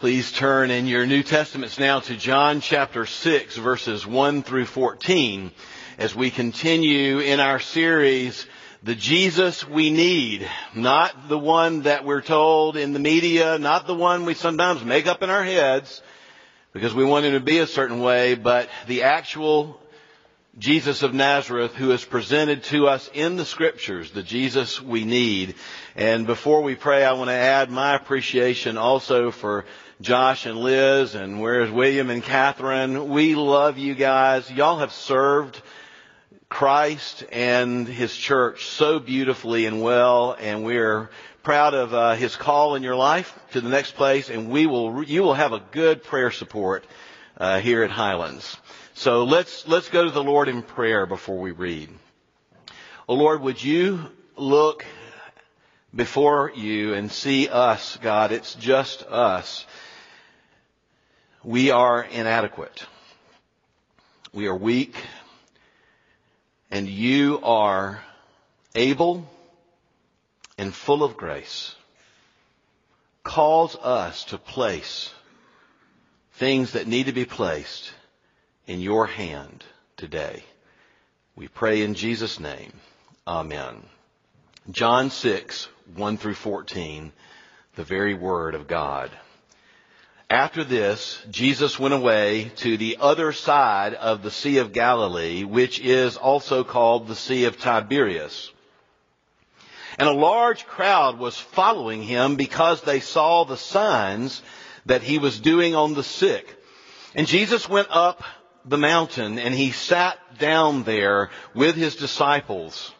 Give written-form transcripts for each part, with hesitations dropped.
Please turn in your New Testaments now to John chapter 6, verses 1 through 14, as we continue in our series, The Jesus We Need. Not the one that we're told in the media, not the one we sometimes make up in our heads, because we want him to be a certain way, but the actual Jesus of Nazareth, who is presented to us in the Scriptures, the Jesus we need. And before we pray, I want to add my appreciation also for Josh and Liz, and where's William and Catherine. We love you guys. Y'all have served Christ and His church so beautifully and well, and we're proud of His call in your life to the next place, and you will have a good prayer support here at Highlands. So let's go to the Lord in prayer before we read. Oh Lord, would you look before you and see us, God? It's just us. We are inadequate. We are weak. And you are able and full of grace. Cause us to place things that need to be placed in your hand today. We pray in Jesus' name. Amen. John 6, 1 through 14, the very word of God. After this, Jesus went away to the other side of the Sea of Galilee, which is also called the Sea of Tiberias. And a large crowd was following him because they saw the signs that he was doing on the sick. And Jesus went up the mountain, and he sat down there with his disciples.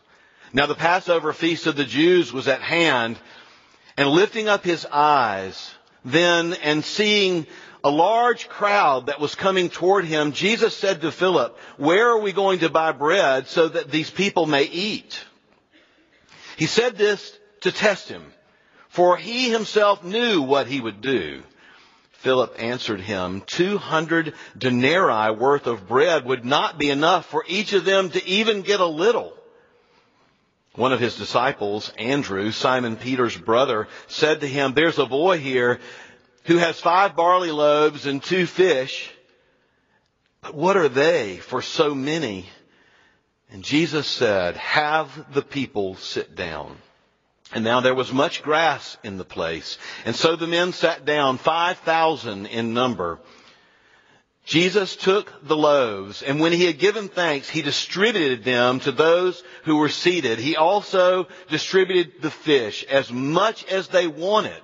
Now the Passover feast of the Jews was at hand, and lifting up his eyes then and seeing a large crowd that was coming toward him, Jesus said to Philip, "Where are we going to buy bread so that these people may eat?" He said this to test him, for he himself knew what he would do. Philip answered him, 200 denarii worth of bread would not be enough for each of them to even get a little. One of his disciples, Andrew, Simon Peter's brother, said to him, "There's a boy here who has 5 barley loaves and 2 fish. But what are they for so many?" And Jesus said, "Have the people sit down." And now there was much grass in the place, and so the men sat down, 5,000 in number. Jesus took the loaves, and when he had given thanks, he distributed them to those who were seated. He also distributed the fish, as much as they wanted.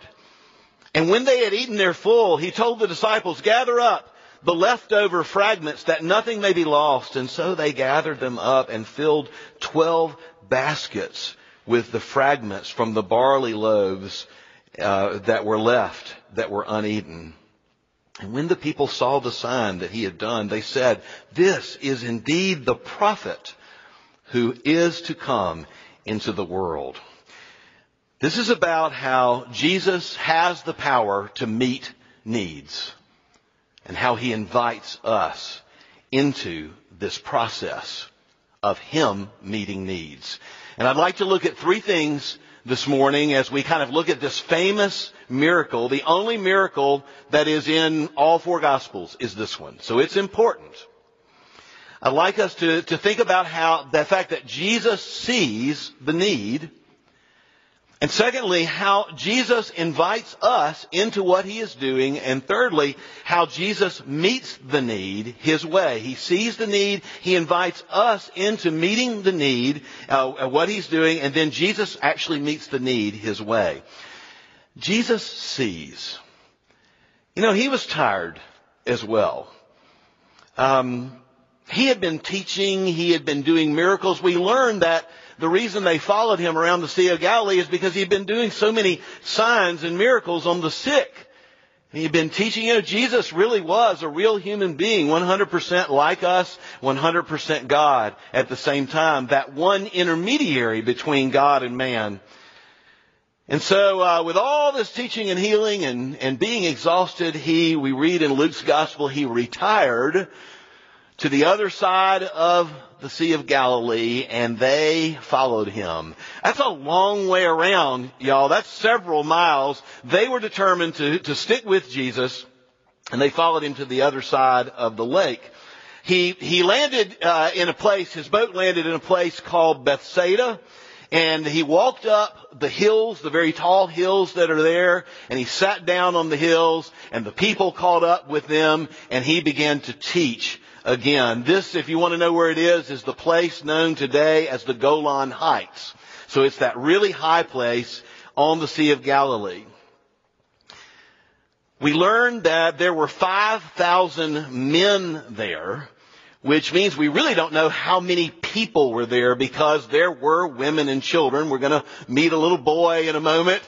And when they had eaten their full, he told the disciples, "Gather up the leftover fragments, that nothing may be lost." And so they gathered them up and filled 12 baskets with the fragments from the barley loaves that were left, that were uneaten. And when the people saw the sign that he had done, they said, "This is indeed the prophet who is to come into the world." This is about how Jesus has the power to meet needs and how he invites us into this process of him meeting needs. And I'd like to look at 3 things this morning as we kind of look at this famous miracle. The only miracle that is in all 4 Gospels is this one. So it's important. I'd like us to think about how the fact that Jesus sees the need. And secondly, how Jesus invites us into what he is doing. And thirdly, how Jesus meets the need his way. He sees the need. He invites us into meeting the need, what he's doing. And then Jesus actually meets the need his way. Jesus sees. You know, he was tired as well. He had been teaching. He had been doing miracles. We learned that the reason they followed him around the Sea of Galilee is because he'd been doing so many signs and miracles on the sick. And he'd been teaching, you know, Jesus really was a real human being, 100% like us, 100% God at the same time, that one intermediary between God and man. And so with all this teaching and healing and being exhausted, we read in Luke's gospel, he retired to the other side of the Sea of Galilee, and they followed him. That's a long way around, y'all. That's several miles. They were determined to stick with Jesus, and they followed him to the other side of the lake. He landed in a place, his boat landed in a place called Bethsaida, and he walked up the hills, the very tall hills that are there, and he sat down on the hills, and the people caught up with them, and he began to teach again. This, if you want to know where it is the place known today as the Golan Heights. So it's that really high place on the Sea of Galilee. We learned that there were 5,000 men there, which means we really don't know how many people were there because there were women and children. We're going to meet a little boy in a moment.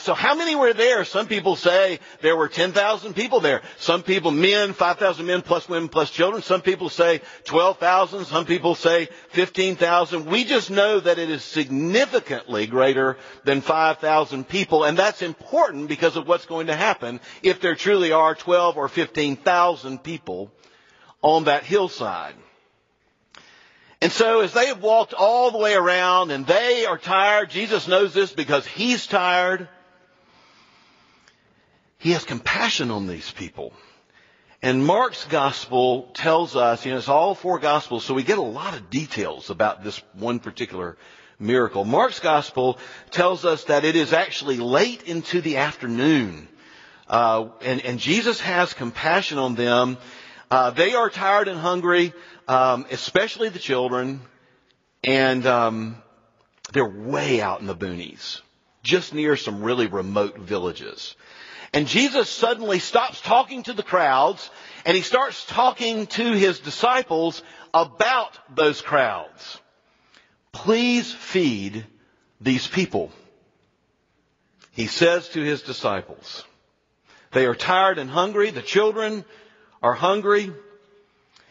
So how many were there? Some people say there were 10,000 people there. Some people, men, 5,000 men plus women plus children. Some people say 12,000. Some people say 15,000. We just know that it is significantly greater than 5,000 people. And that's important because of what's going to happen if there truly are 12 or 15,000 people on that hillside. And so as they have walked all the way around and they are tired, Jesus knows this because he's tired. He has compassion on these people. And Mark's gospel tells us, it's all four gospels, so we get a lot of details about this one particular miracle. Mark's gospel tells us that it is actually late into the afternoon. And Jesus has compassion on them. They are tired and hungry, especially the children, and they're way out in the boonies, just near some really remote villages. And Jesus suddenly stops talking to the crowds, and he starts talking to his disciples about those crowds. Please feed these people, he says to his disciples. They are tired and hungry, the children are hungry.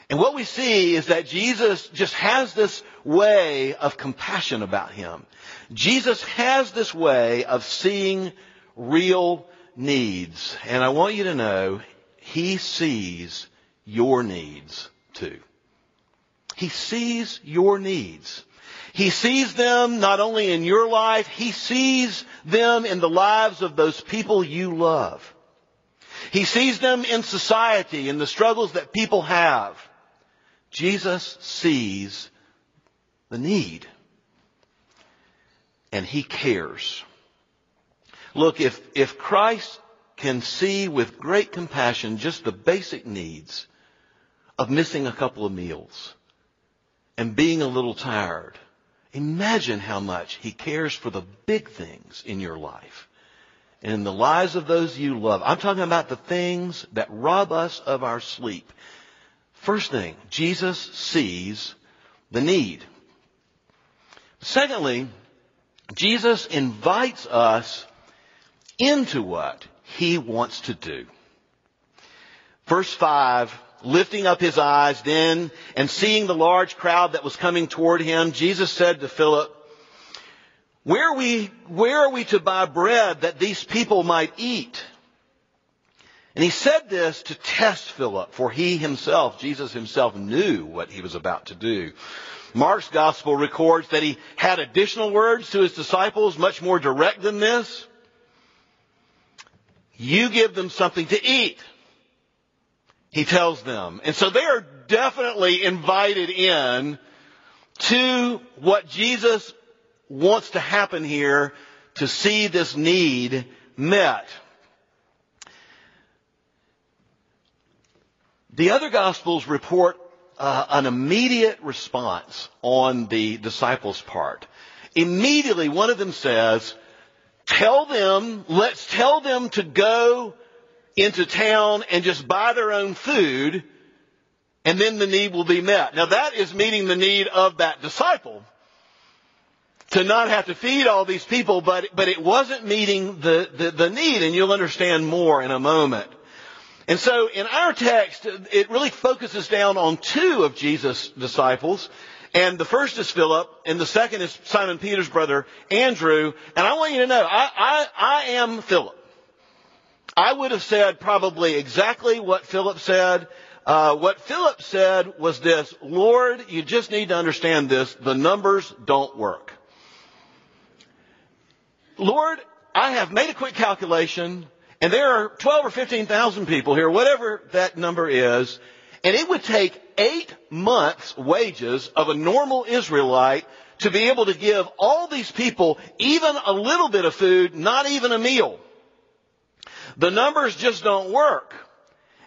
And what we see is that Jesus just has this way of compassion about him. Jesus has this way of seeing real needs. And I want you to know, he sees your needs too. He sees your needs. He sees them not only in your life, he sees them in the lives of those people you love. He sees them in society and the struggles that people have. Jesus sees the need. And he cares. Look, if Christ can see with great compassion just the basic needs of missing a couple of meals and being a little tired, imagine how much he cares for the big things in your life. And in the lives of those you love. I'm talking about the things that rob us of our sleep. First thing, Jesus sees the need. Secondly, Jesus invites us into what he wants to do. Verse 5, lifting up his eyes then and seeing the large crowd that was coming toward him, Jesus said to Philip, Where are we to buy bread that these people might eat? And he said this to test Philip, for he himself, Jesus himself, knew what he was about to do. Mark's gospel records that he had additional words to his disciples, much more direct than this. You give them something to eat, he tells them. And so they are definitely invited in to what Jesus wants to happen here, to see this need met. The other Gospels report an immediate response on the disciples' part. Immediately, one of them says, let's tell them to go into town and just buy their own food, and then the need will be met. Now, that is meeting the need of that disciple, to not have to feed all these people, but it wasn't meeting the need, and you'll understand more in a moment. And so in our text, it really focuses down on two of Jesus' disciples, and the first is Philip, and the second is Simon Peter's brother, Andrew, and I want you to know, I am Philip. I would have said probably exactly what Philip said, What Philip said was this: Lord, you just need to understand this. The numbers don't work. Lord, I have made a quick calculation, and there are 12 or 15,000 people here, whatever that number is, and it would take 8 months' wages of a normal Israelite to be able to give all these people even a little bit of food, not even a meal. The numbers just don't work.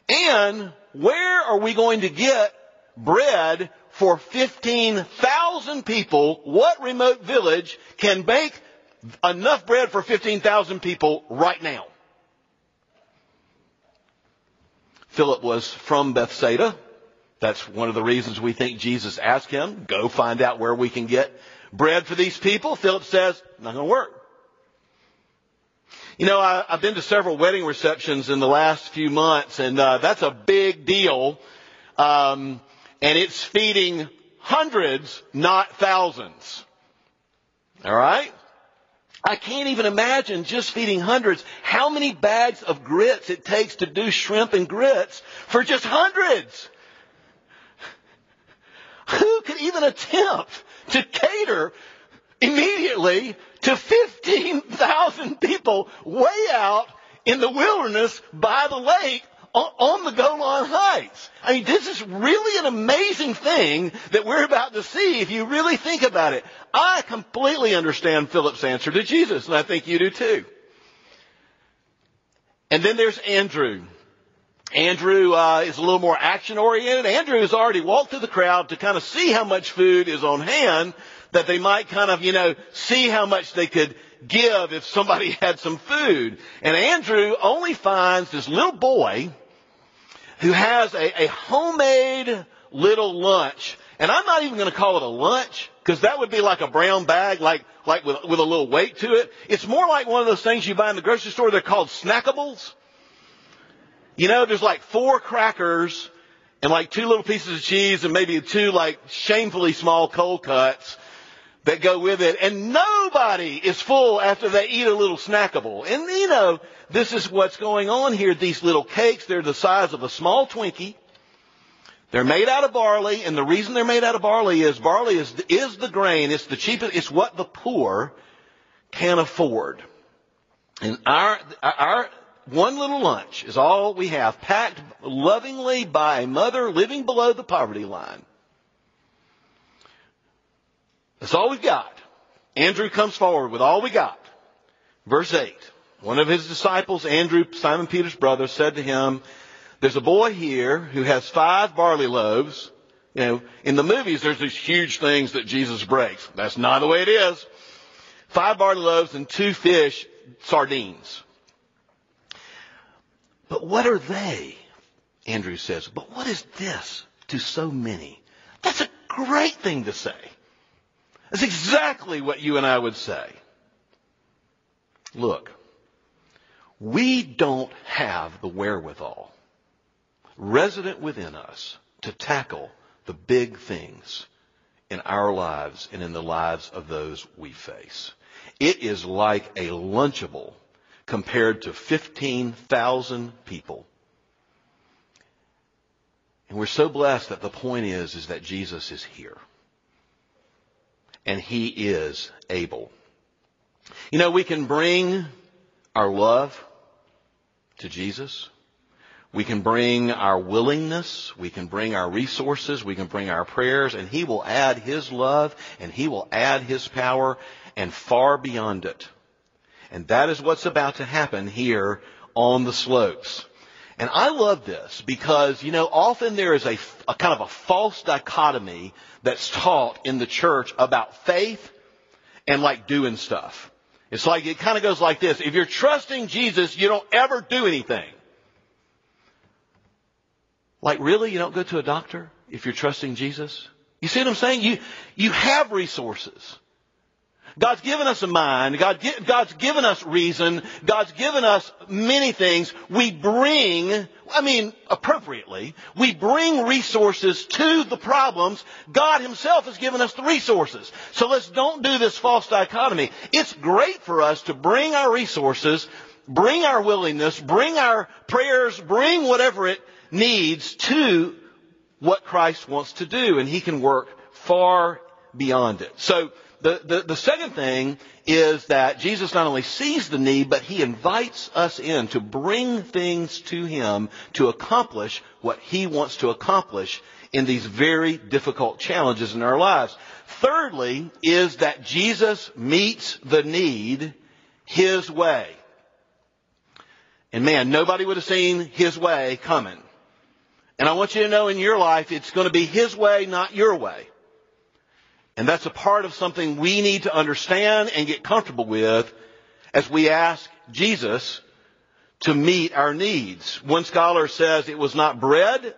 And where are we going to get bread for 15,000 people? What remote village can bake enough bread for 15,000 people right now? Philip was from Bethsaida. That's one of the reasons we think Jesus asked him, go find out where we can get bread for these people. Philip says, not going to work. You know, I've been to several wedding receptions in the last few months, and that's a big deal. And it's feeding hundreds, not thousands. All right? I can't even imagine just feeding hundreds how many bags of grits it takes to do shrimp and grits for just hundreds. Who could even attempt to cater immediately to 15,000 people way out in the wilderness by the lake on the Golan Heights? I mean, this is really an amazing thing that we're about to see if you really think about it. I completely understand Philip's answer to Jesus, and I think you do too. And then there's Andrew. Andrew is a little more action-oriented. Andrew has already walked through the crowd to kind of see how much food is on hand, that they might kind of, you know, see how much they could give if somebody had some food. And Andrew only finds this little boy who has a homemade little lunch. And I'm not even going to call it a lunch, because that would be like a brown bag, like with a little weight to it. It's more like one of those things you buy in the grocery store. They're called snackables. You know, there's like 4 crackers and like 2 little pieces of cheese and maybe 2 like shamefully small cold cuts that go with it. And nobody is full after they eat a little snackable. And, you know, this is what's going on here. These little cakes, they're the size of a small Twinkie. They're made out of barley. And the reason they're made out of barley is the grain. It's the cheapest. It's what the poor can afford. And our one little lunch is all we have, packed lovingly by a mother living below the poverty line. That's all we've got. Andrew comes forward with all we got. Verse 8. One of his disciples, Andrew, Simon Peter's brother, said to him, there's a boy here who has 5 barley loaves. You know, in the movies, there's these huge things that Jesus breaks. That's not the way it is. 5 barley loaves and 2 fish, sardines. But what are they? Andrew says, but what is this to so many? That's a great thing to say. That's exactly what you and I would say. Look, we don't have the wherewithal resident within us to tackle the big things in our lives and in the lives of those we face. It is like a Lunchable compared to 15,000 people. And we're so blessed that the point is that Jesus is here. And he is able. You know, we can bring our love to Jesus. We can bring our willingness. We can bring our resources. We can bring our prayers. And he will add his love. And he will add his power. And far beyond it. And that is what's about to happen here on the slopes. And I love this because, you know, often there is a kind of a false dichotomy that's taught in the church about faith and like doing stuff. It's like it kind of goes like this. If you're trusting Jesus, you don't ever do anything. Like, really? You don't go to a doctor if you're trusting Jesus? You see what I'm saying? You have resources. God's given us a mind. God's given us reason. God's given us many things. We bring, I mean, appropriately, we bring resources to the problems. God himself has given us the resources. So let's don't do this false dichotomy. It's great for us to bring our resources bring our willingness, bring our prayers, bring whatever it needs to what Christ wants to do, and he can work far beyond it. So the second thing is that Jesus not only sees the need, but he invites us in to bring things to him to accomplish what he wants to accomplish in these very difficult challenges in our lives. Thirdly is that Jesus meets the need his way. And man, nobody would have seen his way coming. And I want you to know in your life, it's going to be his way, not your way. And that's a part of something we need to understand and get comfortable with as we ask Jesus to meet our needs. One scholar says it was not bread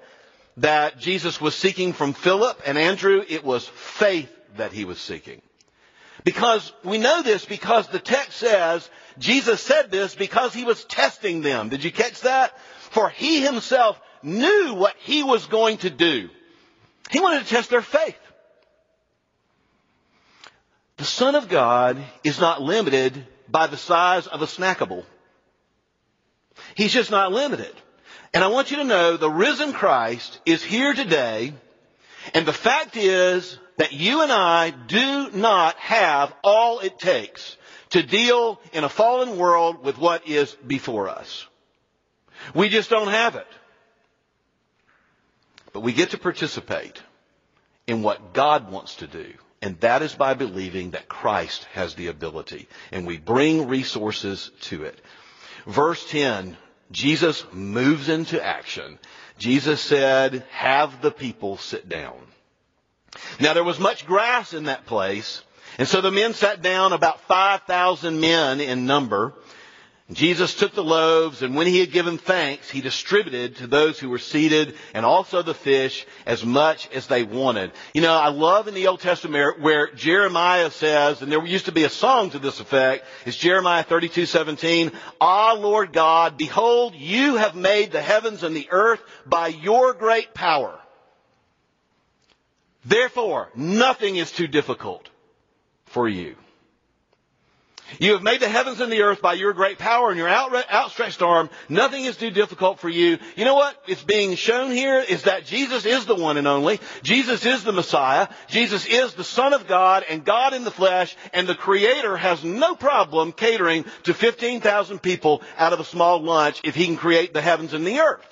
that Jesus was seeking from Philip and Andrew, it was faith that he was seeking. Because we know this because the text says Jesus said this because he was testing them. Did you catch that? For he himself knew what he was going to do. He wanted to test their faith. The Son of God is not limited by the size of a snackable. He's just not limited. And I want you to know the risen Christ is here today, and the fact is that you and I do not have all it takes to deal in a fallen world with what is before us. We just don't have it. But we get to participate in what God wants to do, and that is by believing that Christ has the ability, and we bring resources to it. Verse 10, Jesus moves into action. Jesus said, have the people sit down. Now there was much grass in that place, and so the men sat down, about 5,000 men in number. Jesus took the loaves, and when he had given thanks, he distributed to those who were seated, and also the fish, as much as they wanted. You know, I love in the Old Testament where Jeremiah says, and there used to be a song to this effect, it's Jeremiah 32:17, Ah, Lord God, behold, you have made the heavens and the earth by your great power. Therefore, nothing is too difficult for you. You have made the heavens and the earth by your great power and your outstretched arm. Nothing is too difficult for you. You know what is being shown here is that Jesus is the one and only. Jesus is the Messiah. Jesus is the Son of God and God in the flesh. And the Creator has no problem catering to 15,000 people out of a small lunch if he can create the heavens and the earth.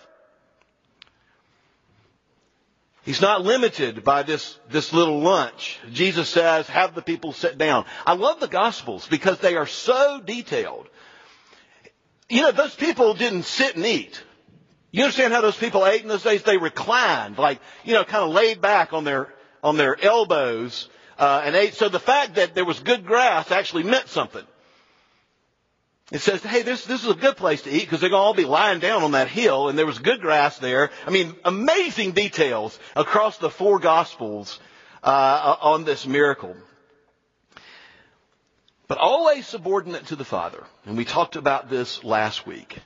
He's not limited by this little lunch. Jesus says, have the people sit down. I love the Gospels because they are so detailed. You know, those people didn't sit and eat. You understand how those people ate in those days? They reclined, like, you know, kind of laid back on their elbows, and ate. So the fact that there was good grass actually meant something. It says, hey, this is a good place to eat because they're going to all be lying down on that hill, and there was good grass there. I mean, amazing details across the four Gospels on this miracle. But always subordinate to the Father. And we talked about this last week.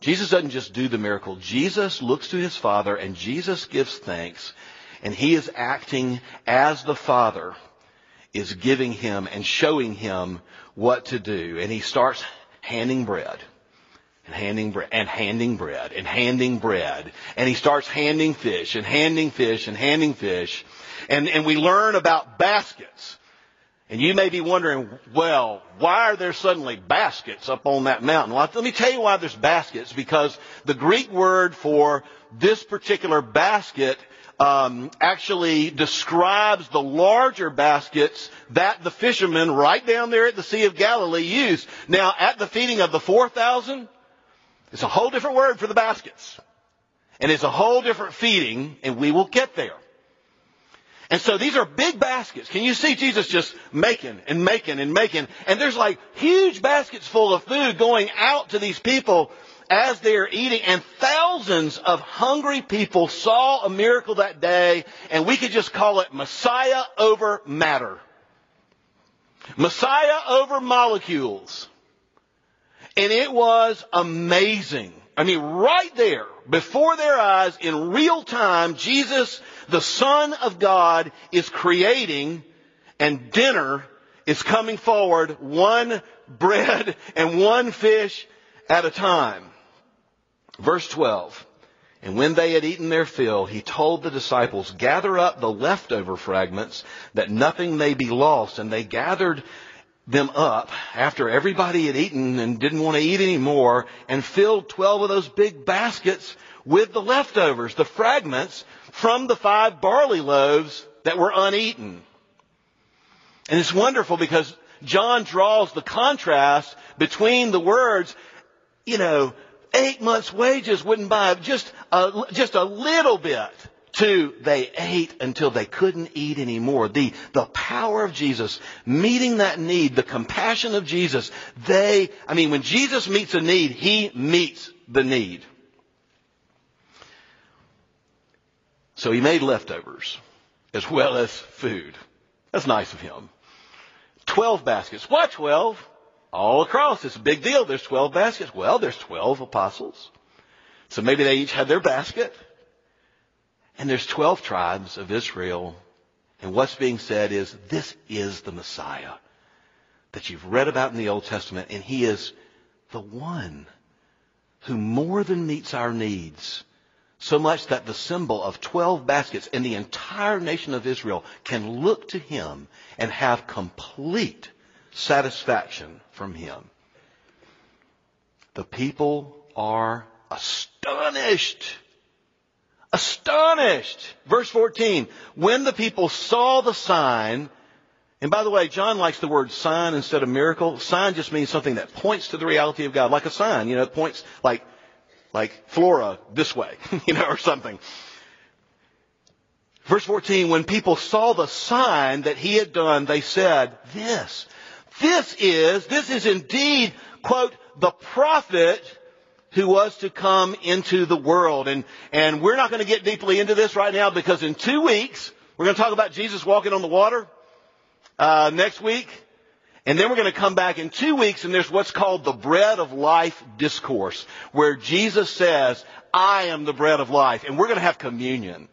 Jesus doesn't just do the miracle. Jesus looks to his Father, and Jesus gives thanks, and he is acting as the Father is giving him and showing him what to do. And he starts handing bread. And he starts handing fish and handing fish and handing fish. And we learn about baskets. And you may be wondering, well, why are there suddenly baskets up on that mountain? Well, let me tell you why there's baskets. Because the Greek word for this particular basket actually describes the larger baskets that the fishermen right down there at the Sea of Galilee used. Now, at the feeding of the 4,000, it's a whole different word for the baskets. And it's a whole different feeding, and we will get there. And so these are big baskets. Can you see Jesus just making and making and making? And there's like huge baskets full of food going out to these people as they are eating, and thousands of hungry people saw a miracle that day, and we could just call it Messiah over matter. Messiah over molecules. And it was amazing. I mean, right there, before their eyes, in real time, Jesus, the Son of God, is creating, and dinner is coming forward one bread and one fish at a time. Verse 12, and when they had eaten their fill, he told the disciples, gather up the leftover fragments that nothing may be lost. And they gathered them up after everybody had eaten and didn't want to eat anymore, and filled 12 of those big baskets with the leftovers, the fragments from the 5 barley loaves that were uneaten. And it's wonderful because John draws the contrast between the words, 8 months' wages wouldn't buy just a little bit, to they ate until they couldn't eat anymore. The power of Jesus meeting that need, the compassion of Jesus. When Jesus meets a need, he meets the need. So he made leftovers as well as food. That's nice of him. 12 baskets. Why 12? All across. It's a big deal. There's 12 baskets. Well, there's 12 apostles. So maybe they each had their basket. And there's 12 tribes of Israel. And what's being said is, this is the Messiah that you've read about in the Old Testament. And he is the one who more than meets our needs. So much that the symbol of 12 baskets and the entire nation of Israel can look to him and have complete satisfaction from him. The people are astonished. Astonished. Verse 14, when the people saw the sign, and by the way, John likes the word sign instead of miracle. Sign just means something that points to the reality of God, like a sign, it points like Flora this way, or something. Verse 14, when people saw the sign that he had done, they said, this is indeed, quote, the prophet who was to come into the world. And we're not going to get deeply into this right now, because in 2 weeks, we're going to talk about Jesus walking on the water next week. And then we're going to come back in 2 weeks, and there's what's called the Bread of Life discourse, where Jesus says, I am the bread of life. And we're going to have communion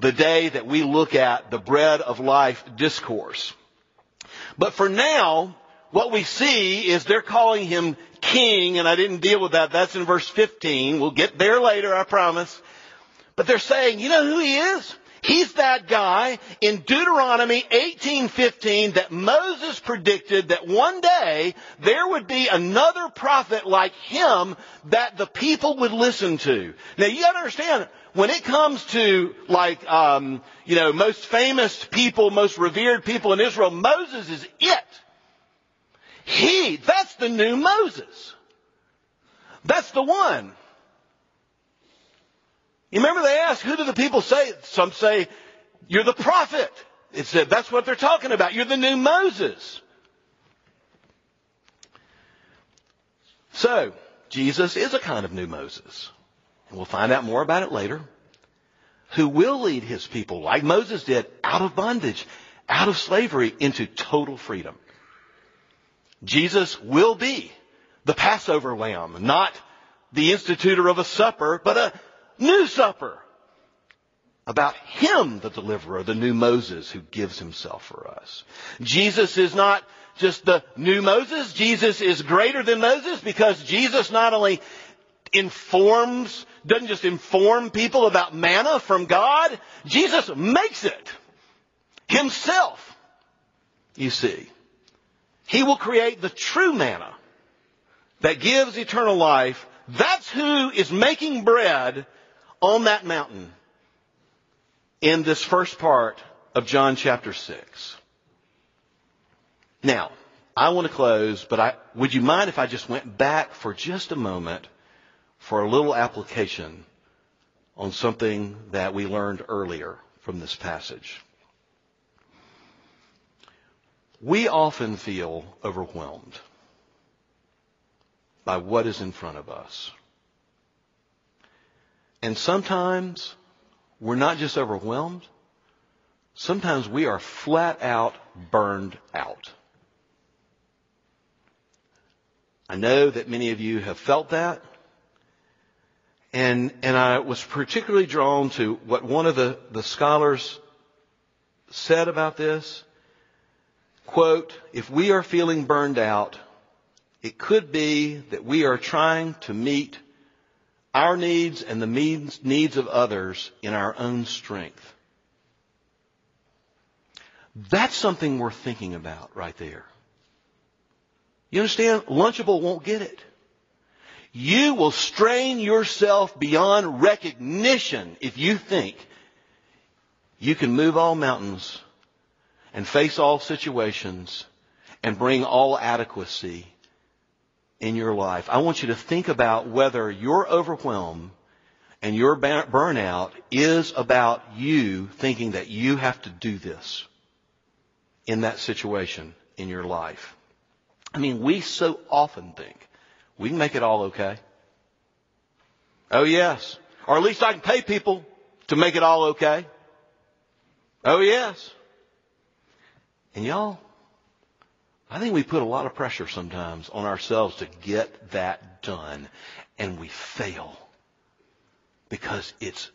the day that we look at the Bread of Life discourse. But for now, what we see is they're calling him king, and I didn't deal with that. That's in verse 15. We'll get there later, I promise. But they're saying, you know who he is? He's that guy in Deuteronomy 18:15 that Moses predicted that one day there would be another prophet like him that the people would listen to. Now you gotta understand, when it comes to most famous people, most revered people in Israel, Moses is it. That's the new Moses. That's the one. You remember they asked, who do the people say? Some say, you're the prophet. That's what they're talking about. You're the new Moses. So, Jesus is a kind of new Moses. And we'll find out more about it later. Who will lead his people, like Moses did, out of bondage, out of slavery, into total freedom. Jesus will be the Passover lamb, not the institutor of a supper, but a new supper about him, the deliverer, the new Moses who gives himself for us. Jesus is not just the new Moses. Jesus is greater than Moses, because Jesus not only doesn't just inform people about manna from God, Jesus makes it himself. You see, he will create the true manna that gives eternal life. That's who is making bread on that mountain in this first part of John chapter 6. Now, I want to close, but would you mind if I just went back for just a moment for a little application on something that we learned earlier from this passage? We often feel overwhelmed by what is in front of us. And sometimes we're not just overwhelmed. Sometimes we are flat out burned out. I know that many of you have felt that. And I was particularly drawn to what one of the scholars said about this. quote, if we are feeling burned out, it could be that we are trying to meet our needs and the needs of others in our own strength. That's something worth thinking about right there. You understand? Lunchable won't get it. You will strain yourself beyond recognition if you think you can move all mountains and face all situations and bring all adequacy in your life. I want you to think about whether your overwhelm and your burnout is about you thinking that you have to do this in that situation in your life. I mean, we so often think we can make it all okay. Oh, yes. Or at least I can pay people to make it all okay. Oh, yes. And y'all, I think we put a lot of pressure sometimes on ourselves to get that done. And we fail because it's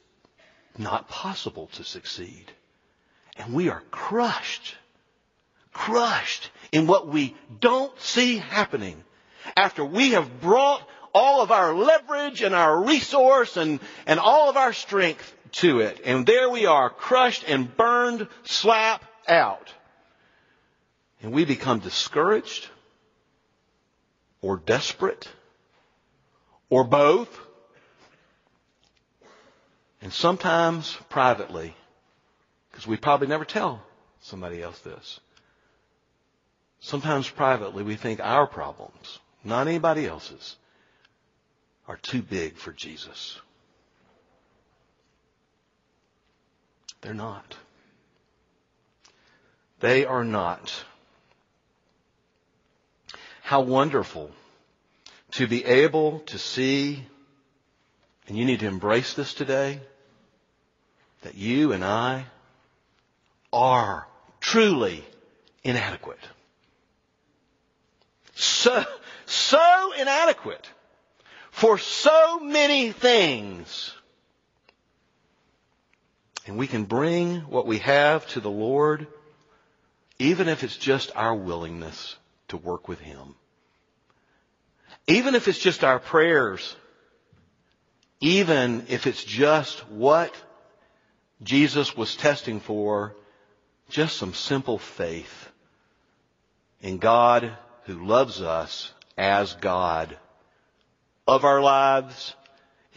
not possible to succeed. And we are crushed in what we don't see happening after we have brought all of our leverage and our resource and all of our strength to it. And there we are, crushed and burned, slap out. And we become discouraged or desperate or both. And sometimes privately, because we probably never tell somebody else this. Sometimes privately we think our problems, not anybody else's, are too big for Jesus. They're not. They are not. How wonderful to be able to see, and you need to embrace this today, that you and I are truly inadequate. So inadequate for so many things. And we can bring what we have to the Lord, even if it's just our willingness to work with Him. Even if it's just our prayers. Even if it's just what Jesus was testing for, just some simple faith in God who loves us as God of our lives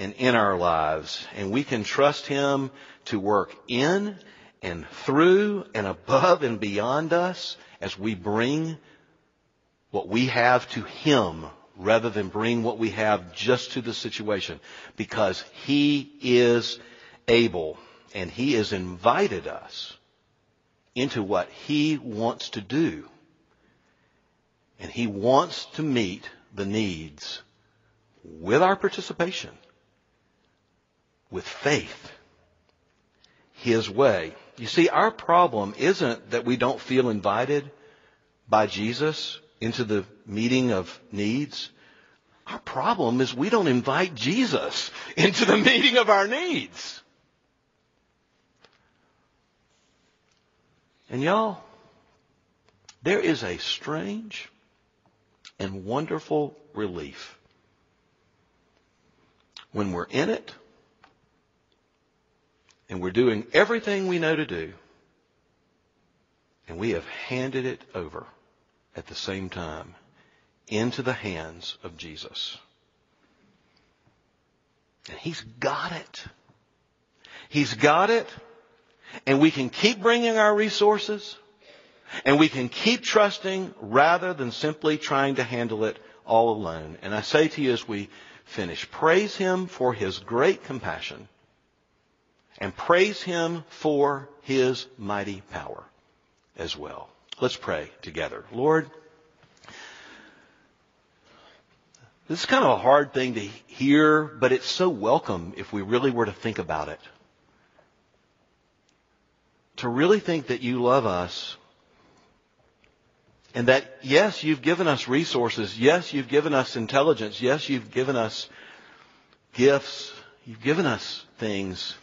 and in our lives. And we can trust Him to work in and through and above and beyond us as we bring what we have to Him rather than bring what we have just to the situation, because He is able and He has invited us into what He wants to do. And He wants to meet the needs with our participation, with faith, His way. You see, our problem isn't that we don't feel invited by Jesus into the meeting of needs. Our problem is we don't invite Jesus into the meeting of our needs. And y'all, there is a strange and wonderful relief when we're in it and we're doing everything we know to do and we have handed it over at the same time into the hands of Jesus. And He's got it. He's got it. And we can keep bringing our resources and we can keep trusting rather than simply trying to handle it all alone. And I say to you as we finish, praise Him for His great compassion and praise Him for His mighty power as well. Let's pray together. Lord, this is kind of a hard thing to hear, but it's so welcome if we really were to think about it. To really think that You love us and that, yes, You've given us resources. Yes, You've given us intelligence. Yes, You've given us gifts. You've given us things.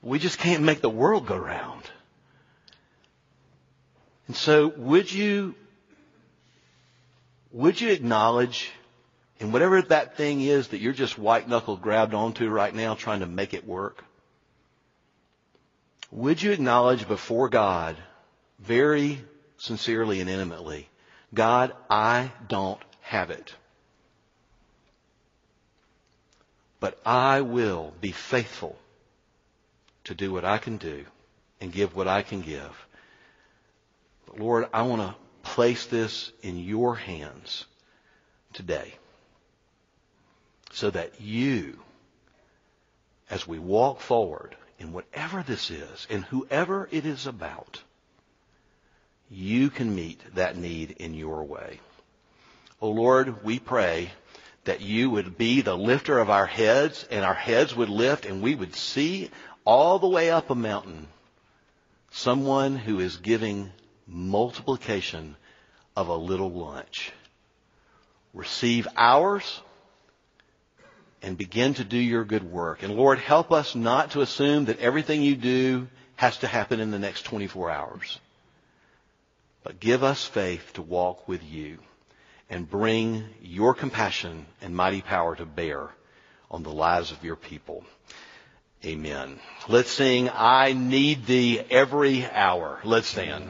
We just can't make the world go round. And so would you acknowledge, and whatever that thing is that you're just white knuckle grabbed onto right now trying to make it work, would you acknowledge before God very sincerely and intimately, God, I don't have it, but I will be faithful to do what I can do and give what I can give. But Lord, I want to place this in your hands today so that you, as we walk forward in whatever this is and whoever it is about, you can meet that need in your way. Oh Lord, we pray that you would be the lifter of our heads, and our heads would lift, and we would see all the way up a mountain someone who is giving multiplication of a little lunch. Receive ours and begin to do your good work. And Lord, help us not to assume that everything you do has to happen in the next 24 hours. But give us faith to walk with you and bring your compassion and mighty power to bear on the lives of your people. Amen. Let's sing, I Need Thee Every Hour. Let's stand.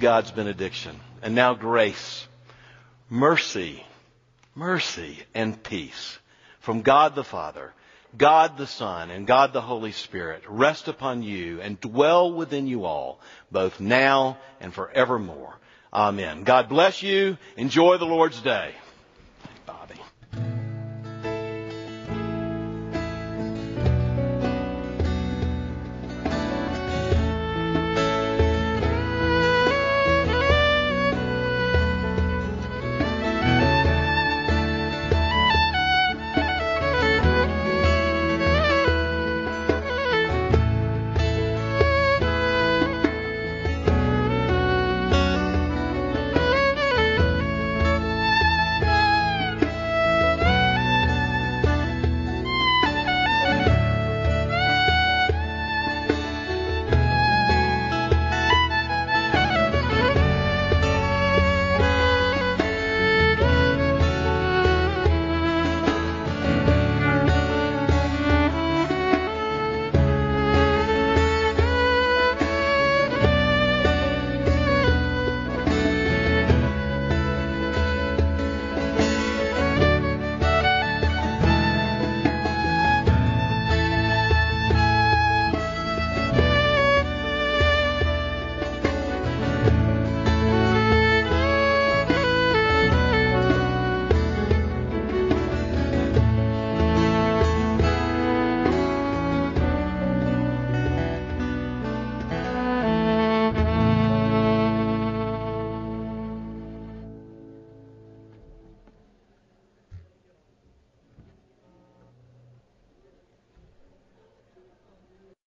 God's benediction. And now grace, mercy, mercy, and peace from God the Father God the Son and God the Holy Spirit rest upon you and dwell within you all, both now and forevermore. Amen. God bless you. Enjoy the Lord's day.